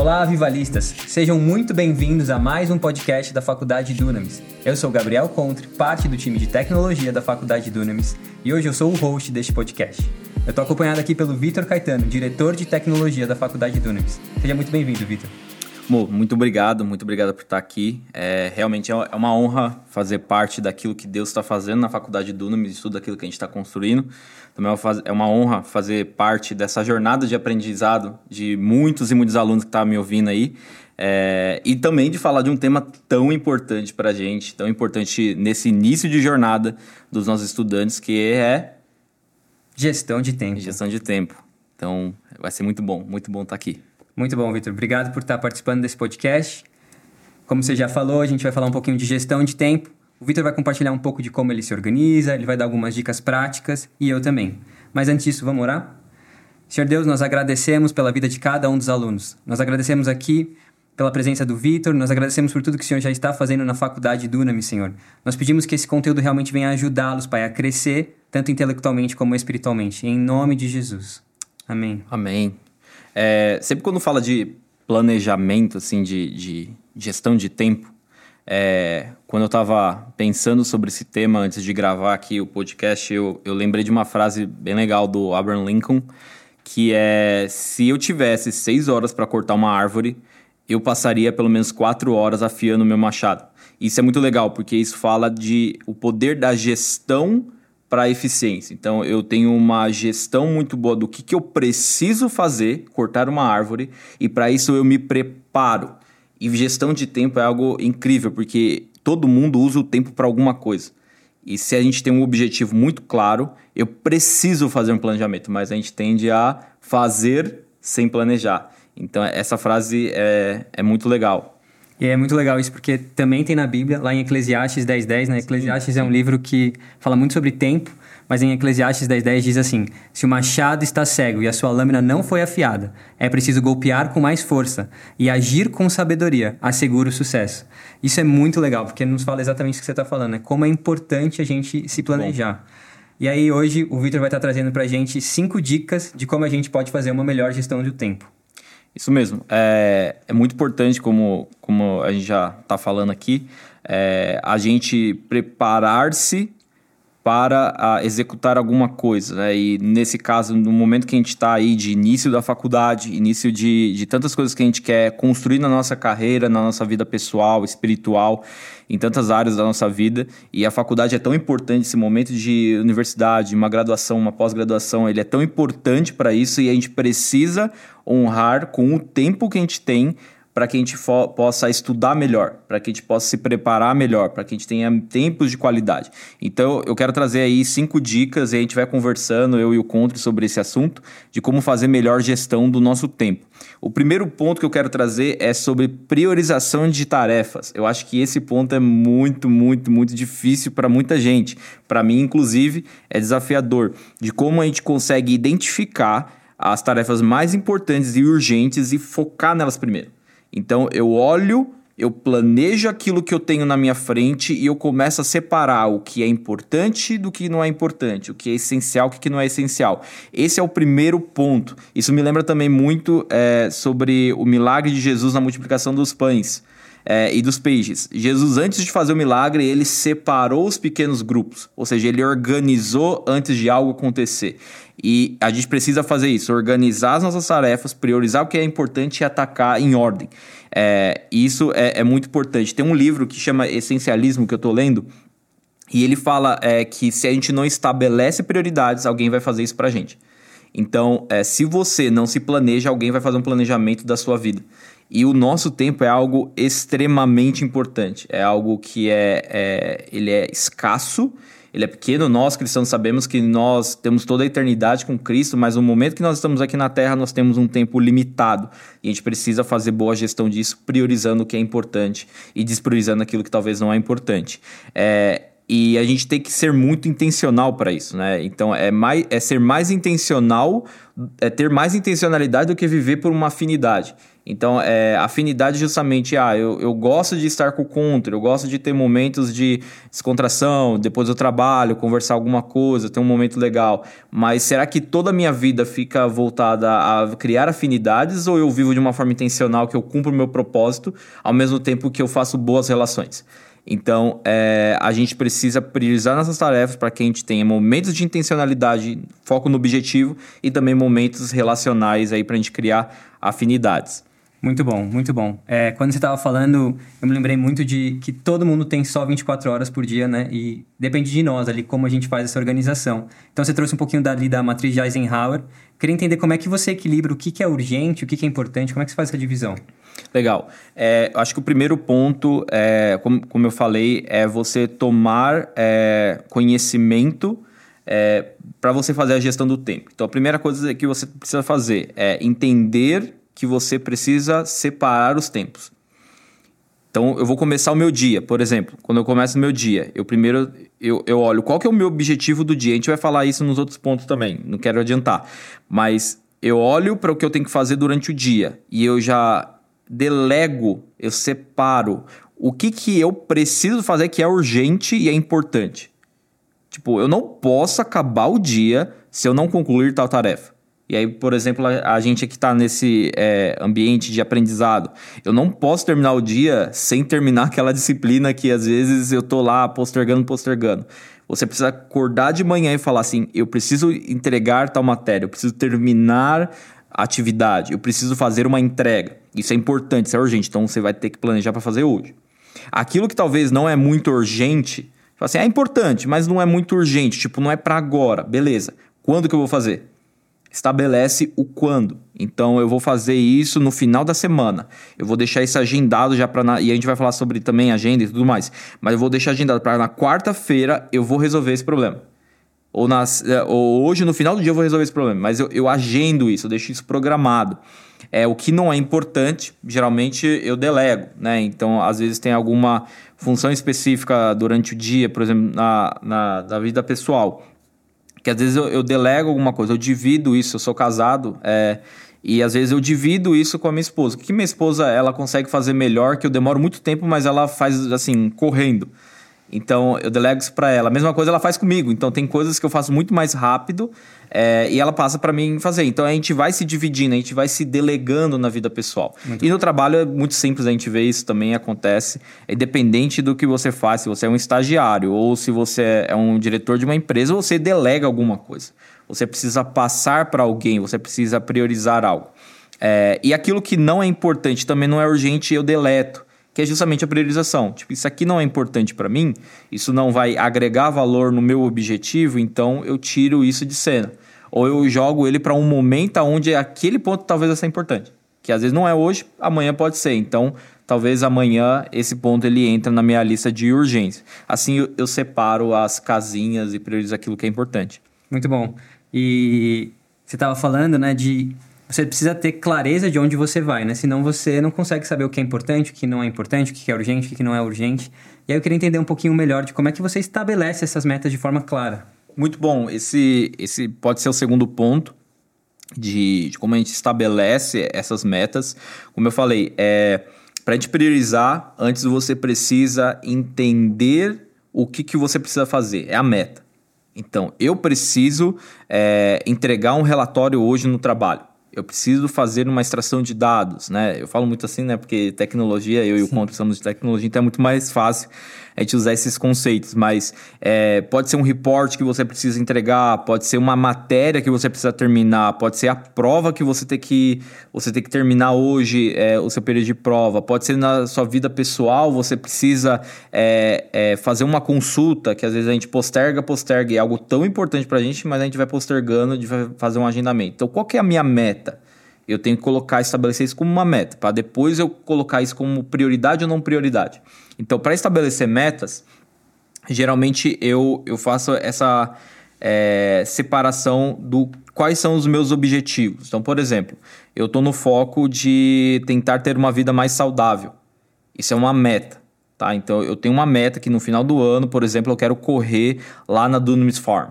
Olá, avivalistas! Sejam muito bem-vindos a mais um podcast da Faculdade Dunamis. Eu sou Gabriel Contre, parte do time de tecnologia da Faculdade Dunamis, e hoje eu sou o host deste podcast. Eu estou acompanhado aqui pelo Vitor Caetano, diretor de tecnologia da Faculdade Dunamis. Seja muito bem-vindo, Vitor. Muito obrigado por estar aqui. Realmente é uma honra fazer parte daquilo que Deus está fazendo na Faculdade Dunamis e tudo aquilo que a gente está construindo. Também é uma honra fazer parte dessa jornada de aprendizado de muitos e muitos alunos que estão me ouvindo aí. E também de falar de um tema tão importante para a gente, tão importante nesse início de jornada dos nossos estudantes, que é... Gestão de tempo. Então, vai ser muito bom estar aqui. Muito bom, Vitor. Obrigado por estar participando desse podcast. Como você já falou, a gente vai falar um pouquinho de gestão de tempo. O Vitor vai compartilhar um pouco de como ele se organiza, ele vai dar algumas dicas práticas e eu também. Mas antes disso, vamos orar? Senhor Deus, nós agradecemos pela vida de cada um dos alunos. Nós agradecemos aqui pela presença do Vitor, nós agradecemos por tudo que o Senhor já está fazendo na Faculdade Dunamis, Senhor. Nós pedimos que esse conteúdo realmente venha ajudá-los, Pai, a crescer, tanto intelectualmente como espiritualmente. Em nome de Jesus. Amém. Amém. Sempre quando fala de planejamento, assim, de gestão de tempo, quando eu estava pensando sobre esse tema antes de gravar aqui o podcast, eu lembrei de uma frase bem legal do Abraham Lincoln, que é: se eu tivesse 6 horas para cortar uma árvore, eu passaria pelo menos 4 horas afiando o meu machado. Isso é muito legal, porque isso fala de o poder da gestão para eficiência. Então, eu tenho uma gestão muito boa do que eu preciso fazer, cortar uma árvore, e para isso eu me preparo. E gestão de tempo é algo incrível, porque todo mundo usa o tempo para alguma coisa. E se a gente tem um objetivo muito claro, eu preciso fazer um planejamento, mas a gente tende a fazer sem planejar. Então, essa frase é muito legal. E é muito legal isso, porque também tem na Bíblia, lá em Eclesiastes 10:10, né? Eclesiastes é um livro que fala muito sobre tempo, mas em Eclesiastes 10:10 diz assim: se o machado está cego e a sua lâmina não foi afiada, é preciso golpear com mais força e agir com sabedoria, assegura o sucesso. Isso é muito legal, porque nos fala exatamente o que você está falando, né? Como é importante a gente se planejar. E aí hoje o Vitor vai estar trazendo pra gente 5 dicas de como a gente pode fazer uma melhor gestão do tempo. Isso mesmo. É muito importante, como a gente já está falando aqui, a gente preparar-se para executar alguma coisa, né? E nesse caso, no momento que a gente está aí de início da faculdade, início de tantas coisas que a gente quer construir na nossa carreira, na nossa vida pessoal, espiritual, em tantas áreas da nossa vida, e a faculdade é tão importante, esse momento de universidade, uma graduação, uma pós-graduação, ele é tão importante para isso, e a gente precisa honrar com o tempo que a gente tem para que a gente possa estudar melhor, para que a gente possa se preparar melhor, para que a gente tenha tempos de qualidade. Então, eu quero trazer aí 5 dicas, e a gente vai conversando, eu e o Contre, sobre esse assunto, de como fazer melhor gestão do nosso tempo. O primeiro ponto que eu quero trazer é sobre priorização de tarefas. Eu acho que esse ponto é muito difícil para muita gente. Para mim, inclusive, é desafiador, de como a gente consegue identificar as tarefas mais importantes e urgentes e focar nelas primeiro. Então, eu olho, eu planejo aquilo que eu tenho na minha frente e eu começo a separar o que é importante do que não é importante, o que é essencial, o que não é essencial. Esse é o primeiro ponto. Isso me lembra também muito sobre o milagre de Jesus na multiplicação dos pães e dos peixes. Jesus, antes de fazer o milagre, ele separou os pequenos grupos, ou seja, ele organizou antes de algo acontecer. E a gente precisa fazer isso, organizar as nossas tarefas, priorizar o que é importante e atacar em ordem. Isso é muito importante. Tem um livro que chama Essencialismo, que eu estou lendo, e ele fala que se a gente não estabelece prioridades, alguém vai fazer isso para a gente. Então, se você não se planeja, alguém vai fazer um planejamento da sua vida. E o nosso tempo é algo extremamente importante, é algo que ele é escasso, ele é pequeno. Nós, cristãos, sabemos que nós temos toda a eternidade com Cristo, mas no momento que nós estamos aqui na Terra, nós temos um tempo limitado. E a gente precisa fazer boa gestão disso, priorizando o que é importante e despriorizando aquilo que talvez não é importante. E a gente tem que ser muito intencional para isso, né? Então, ter mais intencionalidade do que viver por uma afinidade. Então, afinidade justamente, eu gosto de estar com o Contre, eu gosto de ter momentos de descontração, depois do trabalho, conversar alguma coisa, ter um momento legal. Mas será que toda a minha vida fica voltada a criar afinidades ou eu vivo de uma forma intencional que eu cumpro o meu propósito ao mesmo tempo que eu faço boas relações? Então, a gente precisa priorizar nossas tarefas para que a gente tenha momentos de intencionalidade, foco no objetivo e também momentos relacionais aí para a gente criar afinidades. Muito bom, muito bom. Quando você estava falando, eu me lembrei muito de que todo mundo tem só 24 horas por dia, né? E depende de nós ali, como a gente faz essa organização. Então, você trouxe um pouquinho dali da matriz de Eisenhower. Queria entender como é que você equilibra o que é urgente, o que é importante, como é que você faz essa divisão? Legal. Acho que o primeiro ponto, como eu falei, é você tomar conhecimento para você fazer a gestão do tempo. Então, a primeira coisa que você precisa fazer é entender que você precisa separar os tempos. Então, eu vou começar o meu dia, por exemplo. Quando eu começo o meu dia, eu olho qual que é o meu objetivo do dia. A gente vai falar isso nos outros pontos também, não quero adiantar. Mas eu olho para o que eu tenho que fazer durante o dia e eu já delego, eu separo o que eu preciso fazer que é urgente e é importante. Tipo, eu não posso acabar o dia se eu não concluir tal tarefa. E aí, por exemplo, a gente que está nesse ambiente de aprendizado, eu não posso terminar o dia sem terminar aquela disciplina que às vezes eu estou lá postergando. Você precisa acordar de manhã e falar assim, eu preciso entregar tal matéria, eu preciso terminar a atividade, eu preciso fazer uma entrega. Isso é importante, isso é urgente, então você vai ter que planejar para fazer hoje. Aquilo que talvez não é muito urgente, assim, é importante, mas não é muito urgente, tipo, não é para agora, beleza. Quando que eu vou fazer? Estabelece o quando. Então, eu vou fazer isso no final da semana. Eu vou deixar isso agendado já para... E a gente vai falar sobre também agenda e tudo mais. Mas eu vou deixar agendado para na quarta-feira eu vou resolver esse problema. Ou hoje, no final do dia, eu vou resolver esse problema. Mas eu agendo isso, eu deixo isso programado. O que não é importante, geralmente eu delego, né? Então, às vezes tem alguma função específica durante o dia, por exemplo, na vida pessoal. Que às vezes eu delego alguma coisa, eu divido isso, eu sou casado, e às vezes eu divido isso com a minha esposa. Que minha esposa, ela consegue fazer melhor, que eu demoro muito tempo, mas ela faz assim, correndo. Então, eu delego isso para ela. A mesma coisa ela faz comigo. Então, tem coisas que eu faço muito mais rápido e ela passa para mim fazer. Então, a gente vai se dividindo, a gente vai se delegando na vida pessoal. Muito bom. No trabalho é muito simples a gente ver isso também acontece. É independente do que você faz, se você é um estagiário ou se você é um diretor de uma empresa, você delega alguma coisa. Você precisa passar para alguém, você precisa priorizar algo. E aquilo que não é importante, também não é urgente, eu deleto. Que é justamente a priorização. Tipo, isso aqui não é importante para mim, isso não vai agregar valor no meu objetivo, então eu tiro isso de cena. Ou eu jogo ele para um momento onde aquele ponto talvez vai ser importante. Que às vezes não é hoje, amanhã pode ser. Então, talvez amanhã esse ponto ele entra na minha lista de urgência. Assim eu separo as casinhas e priorizo aquilo que é importante. Muito bom. E você estava falando, né, de... Você precisa ter clareza de onde você vai, né? Senão você não consegue saber o que é importante, o que não é importante, o que é urgente, o que não é urgente. E aí eu queria entender um pouquinho melhor de como é que você estabelece essas metas de forma clara. Muito bom. Esse pode ser o segundo ponto de como a gente estabelece essas metas. Como eu falei, para a gente priorizar, antes você precisa entender o que você precisa fazer. É a meta. Então, eu preciso entregar um relatório hoje no trabalho. Eu preciso fazer uma extração de dados, né? Eu falo muito assim, né? Porque tecnologia, eu e o Contre somos de tecnologia, então é muito mais fácil a gente usar esses conceitos. Mas pode ser um report que você precisa entregar, pode ser uma matéria que você precisa terminar, pode ser a prova que você tem que terminar hoje, o seu período de prova. Pode ser na sua vida pessoal, você precisa fazer uma consulta, que às vezes a gente posterga. É algo tão importante pra gente, mas a gente vai postergando de fazer um agendamento. Então, qual que é a minha meta? Eu tenho que estabelecer isso como uma meta, para depois eu colocar isso como prioridade ou não prioridade. Então, para estabelecer metas, geralmente eu faço essa separação do quais são os meus objetivos. Então, por exemplo, eu estou no foco de tentar ter uma vida mais saudável. Isso é uma meta. tá? Então, eu tenho uma meta que no final do ano, por exemplo, eu quero correr lá na Dunamis Farm.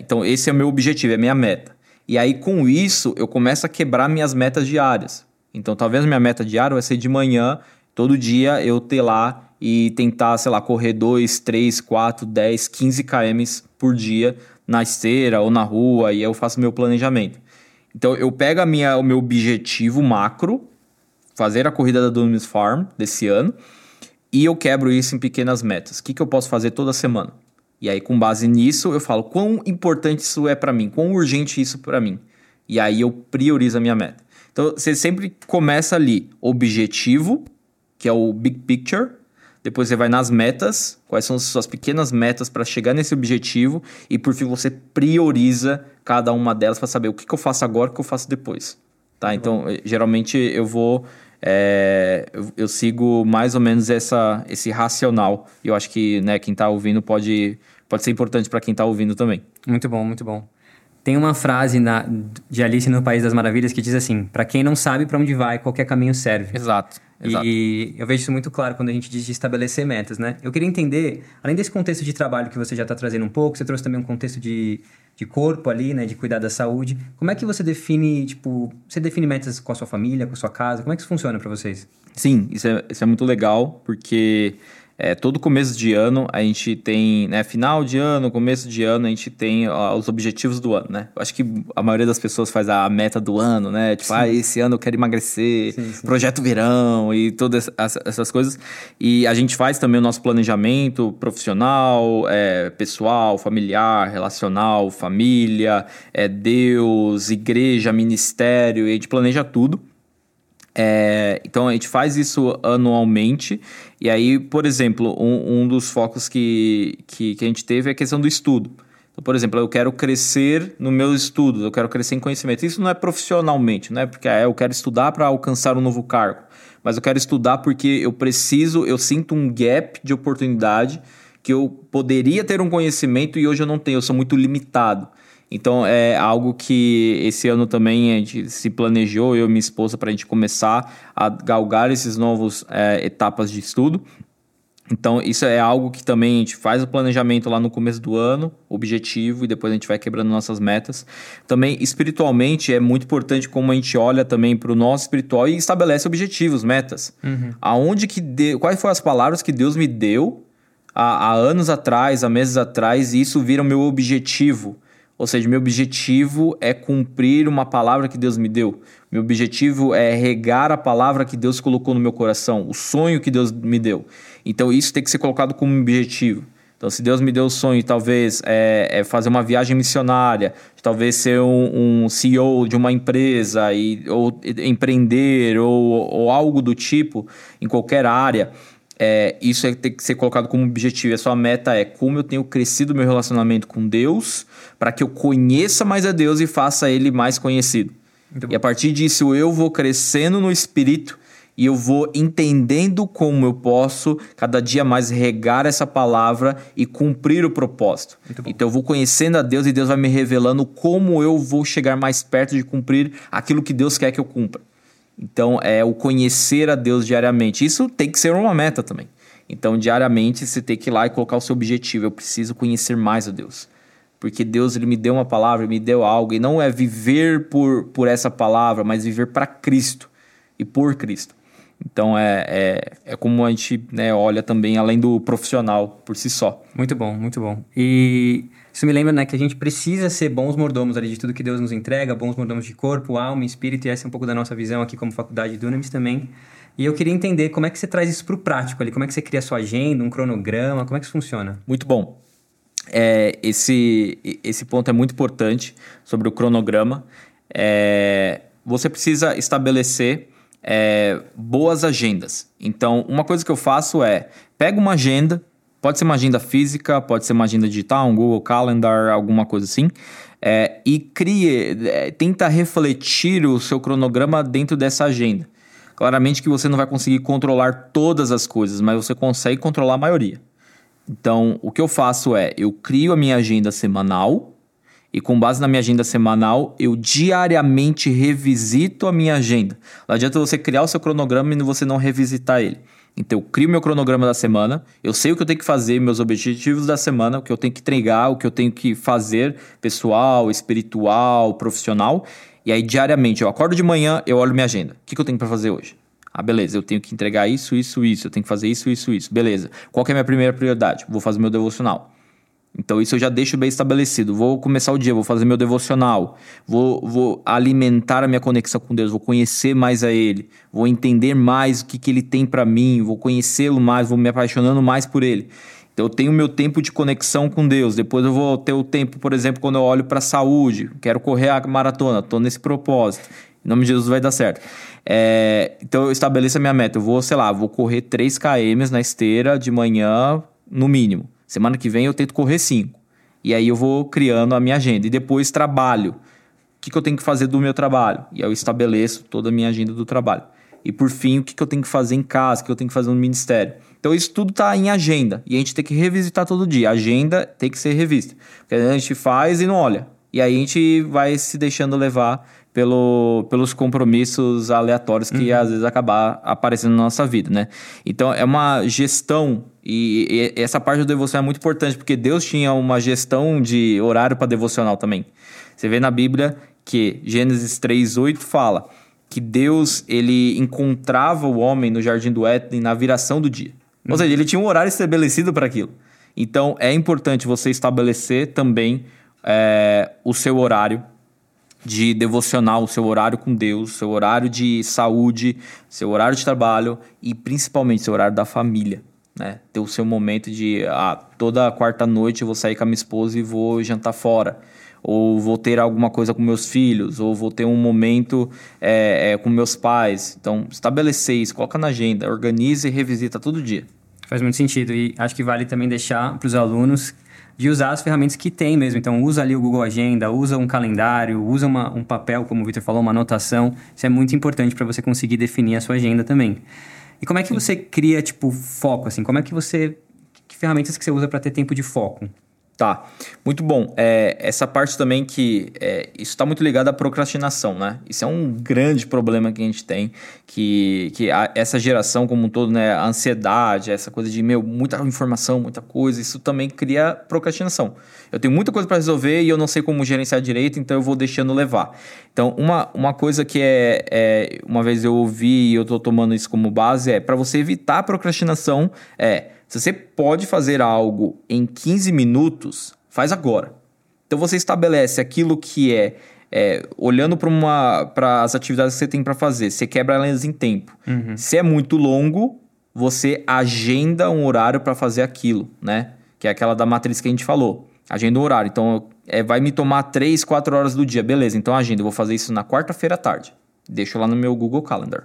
Então, esse é o meu objetivo, é a minha meta. E aí, com isso, eu começo a quebrar minhas metas diárias. Então, talvez minha meta diária vai ser de manhã, todo dia eu ter lá e tentar, sei lá, correr 2, 3, 4, 10, 15 km por dia na esteira ou na rua, e aí eu faço meu planejamento. Então, eu pego o meu objetivo macro, fazer a corrida da Dunamis Farm desse ano, e eu quebro isso em pequenas metas. O que eu posso fazer toda semana? E aí, com base nisso, eu falo quão importante isso é para mim, quão urgente isso para mim. E aí, eu priorizo a minha meta. Então, você sempre começa ali, objetivo, que é o big picture. Depois você vai nas metas, quais são as suas pequenas metas para chegar nesse objetivo. E, por fim, você prioriza cada uma delas para saber o que eu faço agora e o que eu faço depois. Tá? Então, geralmente, eu sigo mais ou menos esse racional. E eu acho que, né, quem está ouvindo pode ser importante para quem está ouvindo também. Muito bom, muito bom. Tem uma frase de Alice no País das Maravilhas que diz assim: para quem não sabe para onde vai, qualquer caminho serve. Exato, exato. E eu vejo isso muito claro quando a gente diz de estabelecer metas, né? Eu queria entender, além desse contexto de trabalho que você já está trazendo um pouco, você trouxe também um contexto de corpo ali, né? De cuidar da saúde. Como é que você define, você define metas com a sua família, com a sua casa? Como é que isso funciona para vocês? Sim, isso é muito legal, porque todo começo de ano a gente tem, né, final de ano, começo de ano, a gente tem os objetivos do ano, né? Acho que a maioria das pessoas faz a meta do ano, né? Tipo, esse ano eu quero emagrecer, sim. Projeto verão e todas essas coisas. E a gente faz também o nosso planejamento profissional, pessoal, familiar, relacional, família, Deus, igreja, ministério, e a gente planeja tudo. Então, a gente faz isso anualmente. E aí, por exemplo, um dos focos que a gente teve é a questão do estudo. Então, por exemplo, eu quero crescer no meu estudo, eu quero crescer em conhecimento. Isso não é profissionalmente, não é porque eu quero estudar para alcançar um novo cargo. Mas eu quero estudar porque eu sinto um gap de oportunidade que eu poderia ter um conhecimento e hoje eu não tenho, eu sou muito limitado. Então, é algo que esse ano também a gente se planejou, eu e minha esposa, para a gente começar a galgar esses novos etapas de estudo. Então, isso é algo que também a gente faz o planejamento lá no começo do ano, objetivo, e depois a gente vai quebrando nossas metas. Também, espiritualmente, é muito importante como a gente olha também para o nosso espiritual e estabelece objetivos, metas. Uhum. Quais foram as palavras que Deus me deu há anos atrás, há meses atrás, e isso vira o meu objetivo. Ou seja, meu objetivo é cumprir uma palavra que Deus me deu. Meu objetivo é regar a palavra que Deus colocou no meu coração, o sonho que Deus me deu. Então, isso tem que ser colocado como objetivo. Então, se Deus me deu o sonho, talvez, é fazer uma viagem missionária, talvez ser um CEO de uma empresa, ou empreender, ou algo do tipo, em qualquer área, isso tem que ser colocado como objetivo. A sua meta é como eu tenho crescido meu relacionamento com Deus para que eu conheça mais a Deus e faça Ele mais conhecido. E a partir disso eu vou crescendo no Espírito e eu vou entendendo como eu posso cada dia mais regar essa palavra e cumprir o propósito. Então eu vou conhecendo a Deus e Deus vai me revelando como eu vou chegar mais perto de cumprir aquilo que Deus quer que eu cumpra. Então, é o conhecer a Deus diariamente. Isso tem que ser uma meta também. Então, diariamente, você tem que ir lá e colocar o seu objetivo. Eu preciso conhecer mais a Deus. Porque Deus, Ele me deu uma palavra, Ele me deu algo. E não é viver por essa palavra, mas viver para Cristo e por Cristo. Então, é como a gente, né, olha também além do profissional por si só. Muito bom, muito bom. E isso me lembra, né, que a gente precisa ser bons mordomos ali de tudo que Deus nos entrega, bons mordomos de corpo, alma, espírito, e essa é um pouco da nossa visão aqui como Faculdade Dunamis também. E eu queria entender como é que você traz isso para o prático ali, como é que você cria a sua agenda, um cronograma, como é que isso funciona? Muito bom. Esse ponto é muito importante sobre o cronograma. Você precisa estabelecer boas agendas. Então, uma coisa que eu faço pego uma agenda, pode ser uma agenda física, pode ser uma agenda digital, um Google Calendar, alguma coisa assim, e tenta refletir o seu cronograma dentro dessa agenda. Claramente que você não vai conseguir controlar todas as coisas, mas você consegue controlar a maioria. Então, o que eu faço eu crio a minha agenda semanal, e com base na minha agenda semanal, eu diariamente revisito a minha agenda. Não adianta você criar o seu cronograma e você não revisitar ele. Então eu crio meu cronograma da semana, eu sei o que eu tenho que fazer, meus objetivos da semana, o que eu tenho que entregar, o que eu tenho que fazer pessoal, espiritual, profissional. E aí diariamente eu acordo de manhã, eu olho minha agenda. O que eu tenho para fazer hoje? Ah, beleza, eu tenho que entregar isso, isso, isso, eu tenho que fazer isso, isso, isso. Beleza, qual que é a minha primeira prioridade? Vou fazer meu devocional. Então isso eu já deixo bem estabelecido. Vou começar o dia, vou fazer meu devocional, vou alimentar a minha conexão com Deus, vou conhecer mais a Ele, vou entender mais o que Ele tem para mim, vou conhecê-lo mais, vou me apaixonando mais por Ele. Então eu tenho o meu tempo de conexão com Deus. Depois eu vou ter o tempo, por exemplo, quando eu olho para a saúde, quero correr a maratona, estou nesse propósito. Em nome de Jesus vai dar certo. Então eu estabeleço a minha meta. Eu vou, vou correr 3 km na esteira de manhã, no mínimo. Semana que vem eu tento correr 5. E aí eu vou criando a minha agenda. E depois trabalho. O que eu tenho que fazer do meu trabalho? E aí eu estabeleço toda a minha agenda do trabalho. E por fim, o que eu tenho que fazer em casa? O que eu tenho que fazer no ministério? Então isso tudo está em agenda. E a gente tem que revisitar todo dia. A agenda tem que ser revista. Porque a gente faz e não olha. E aí a gente vai se deixando levar pelos compromissos aleatórios que às vezes acabar aparecendo na nossa vida, né? Então é uma gestão, e essa parte da devoção é muito importante, porque Deus tinha uma gestão de horário para devocional também. Você vê na Bíblia que Gênesis 3:8 fala que Deus, ele encontrava o homem no jardim do Éden na viração do dia. Ou seja, ele tinha um horário estabelecido para aquilo. Então é importante você estabelecer também o seu horário de devocional, o seu horário com Deus, seu horário de saúde, seu horário de trabalho e principalmente seu horário da família, né? Ter o seu momento de toda quarta-noite eu vou sair com a minha esposa e vou jantar fora, ou vou ter alguma coisa com meus filhos, ou vou ter um momento com meus pais. Então estabelecer isso, coloca na agenda, organiza e revisita todo dia. Faz muito sentido, e acho que vale também deixar para os alunos de usar as ferramentas que tem mesmo. Então, usa ali o Google Agenda, usa um calendário, usa um papel, como o Vitor falou, uma anotação. Isso é muito importante para você conseguir definir a sua agenda também. E como é que você cria, foco, assim? Como é que você... Que ferramentas que você usa para ter tempo de foco? Tá, muito bom. Essa parte também que... isso está muito ligado à procrastinação, né? Isso é um grande problema que a gente tem, que essa geração como um todo, né? A ansiedade, essa coisa de, muita informação, muita coisa, isso também cria procrastinação. Eu tenho muita coisa para resolver e eu não sei como gerenciar direito, então eu vou deixando levar. Então, uma coisa que uma vez eu ouvi e eu estou tomando isso como base para você evitar a procrastinação, se você pode fazer algo em 15 minutos, faz agora. Então você estabelece aquilo que olhando para as atividades que você tem para fazer, você quebra elas em tempo. Se é muito longo, você agenda um horário para fazer aquilo, né? Que é aquela da matriz que a gente falou. Agenda um horário. Então vai me tomar 3, 4 horas do dia. Beleza, então agenda. Eu vou fazer isso na quarta-feira à tarde. Deixo lá no meu Google Calendar.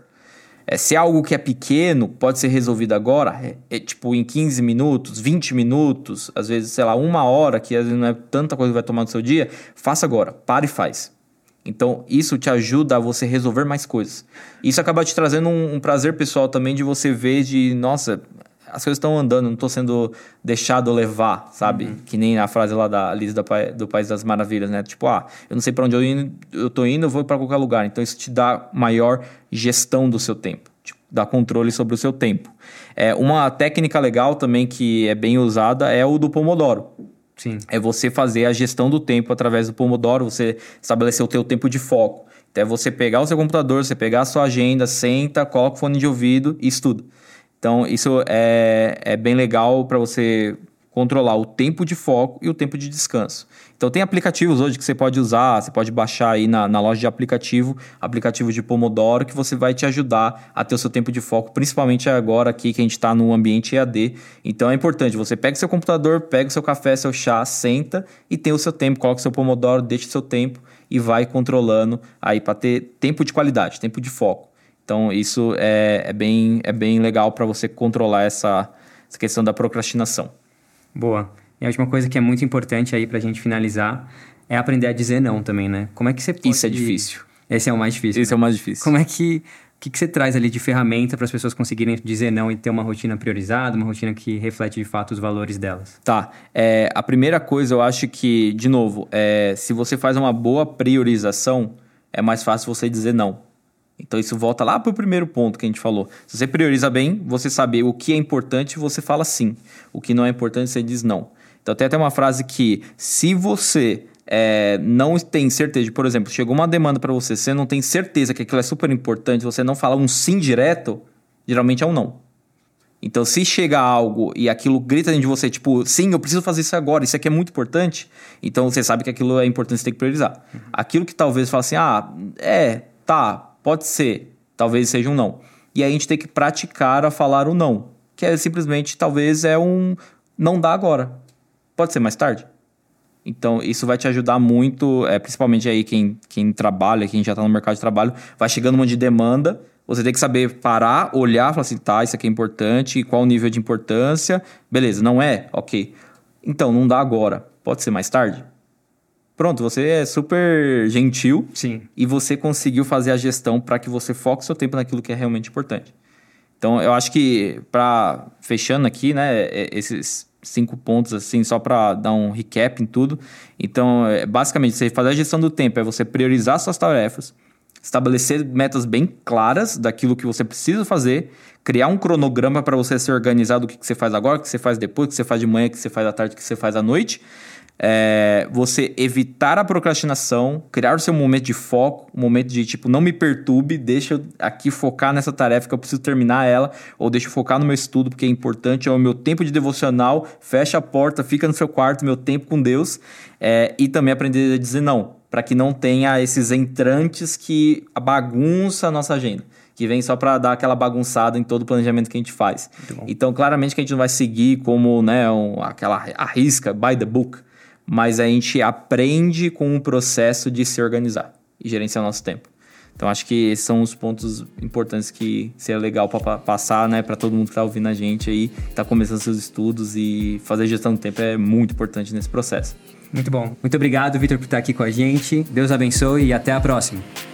Se é algo que é pequeno, pode ser resolvido agora, em 15 minutos, 20 minutos, às vezes, 1 hora, que às vezes não é tanta coisa que vai tomar no seu dia, faça agora, para e faz. Então, isso te ajuda a você resolver mais coisas. Isso acaba te trazendo um prazer pessoal também de você ver nossa, as coisas estão andando, não estou sendo deixado levar, sabe? Que nem a frase lá da Alice do País das Maravilhas, né? Eu não sei para onde eu tô indo, eu vou para qualquer lugar. Então, isso te dá maior gestão do seu tempo, te dá controle sobre o seu tempo. Uma técnica legal também que é bem usada é o do Pomodoro. Sim. É você fazer a gestão do tempo através do Pomodoro, você estabelecer o teu tempo de foco. Então, é você pegar o seu computador, você pegar a sua agenda, senta, coloca o fone de ouvido e estuda. Então, isso é bem legal para você controlar o tempo de foco e o tempo de descanso. Então, tem aplicativos hoje que você pode usar, você pode baixar aí na loja de aplicativo de Pomodoro, que você vai te ajudar a ter o seu tempo de foco, principalmente agora aqui que a gente está no ambiente EAD. Então, é importante, você pega o seu computador, pega o seu café, seu chá, senta e tem o seu tempo, coloca o seu Pomodoro, deixa o seu tempo e vai controlando aí para ter tempo de qualidade, tempo de foco. Então, isso é bem legal para você controlar essa questão da procrastinação. Boa. E a última coisa que é muito importante aí para a gente finalizar é aprender a dizer não também, né? Como é que você pode... Isso é difícil. Esse é o mais difícil. Esse é o mais difícil. Como é que... O que você traz ali de ferramenta para as pessoas conseguirem dizer não e ter uma rotina priorizada, uma rotina que reflete de fato os valores delas? Tá. A primeira coisa, eu acho que, de novo, se você faz uma boa priorização, é mais fácil você dizer não. Então isso volta lá para o primeiro ponto que a gente falou. Se você prioriza bem, você sabe o que é importante, você fala sim. O que não é importante, você diz não. Então tem até uma frase que, se você não tem certeza, por exemplo, chegou uma demanda para você, você não tem certeza que aquilo é super importante, você não fala um sim direto, geralmente é um não. Então, se chega algo e aquilo grita dentro de você, tipo, sim, eu preciso fazer isso agora, isso aqui é muito importante, então você sabe que aquilo é importante, você tem que priorizar. Uhum. Aquilo que talvez fala assim, pode ser, talvez seja um não. E aí a gente tem que praticar a falar o não, que é simplesmente, talvez, é um não dá agora, pode ser mais tarde. Então, isso vai te ajudar muito, principalmente aí quem trabalha, quem já está no mercado de trabalho, vai chegando um monte de demanda. Você tem que saber parar, olhar, falar assim, tá, isso aqui é importante, qual o nível de importância, beleza, não é? Ok. Então, não dá agora, pode ser mais tarde? Pronto, você é super gentil. Sim. E você conseguiu fazer a gestão para que você foque seu tempo naquilo que é realmente importante. Então, eu acho que, fechando aqui, né, esses 5 pontos, assim, só para dar um recap em tudo. Então, basicamente, você fazer a gestão do tempo é você priorizar suas tarefas, estabelecer metas bem claras daquilo que você precisa fazer, criar um cronograma para você se organizar do que você faz agora, o que você faz depois, o que você faz de manhã, o que você faz à tarde, o que você faz à noite. Você evitar a procrastinação, criar o seu momento de foco, um momento de tipo, não me perturbe, deixa eu aqui focar nessa tarefa que eu preciso terminar ela, ou deixa eu focar no meu estudo porque é importante, é o meu tempo de devocional, fecha a porta, fica no seu quarto, meu tempo com Deus, e também aprender a dizer não, para que não tenha esses entrantes que bagunçam a nossa agenda, que vem só para dar aquela bagunçada em todo o planejamento que a gente faz. Então, claramente que a gente não vai seguir como, né, aquela arrisca, by the book, mas a gente aprende com o processo de se organizar e gerenciar o nosso tempo. Então, acho que esses são os pontos importantes que seria legal para passar, né, para todo mundo que está ouvindo a gente aí, está começando seus estudos, e fazer gestão do tempo é muito importante nesse processo. Muito bom. Muito obrigado, Vitor, por estar aqui com a gente. Deus abençoe e até a próxima.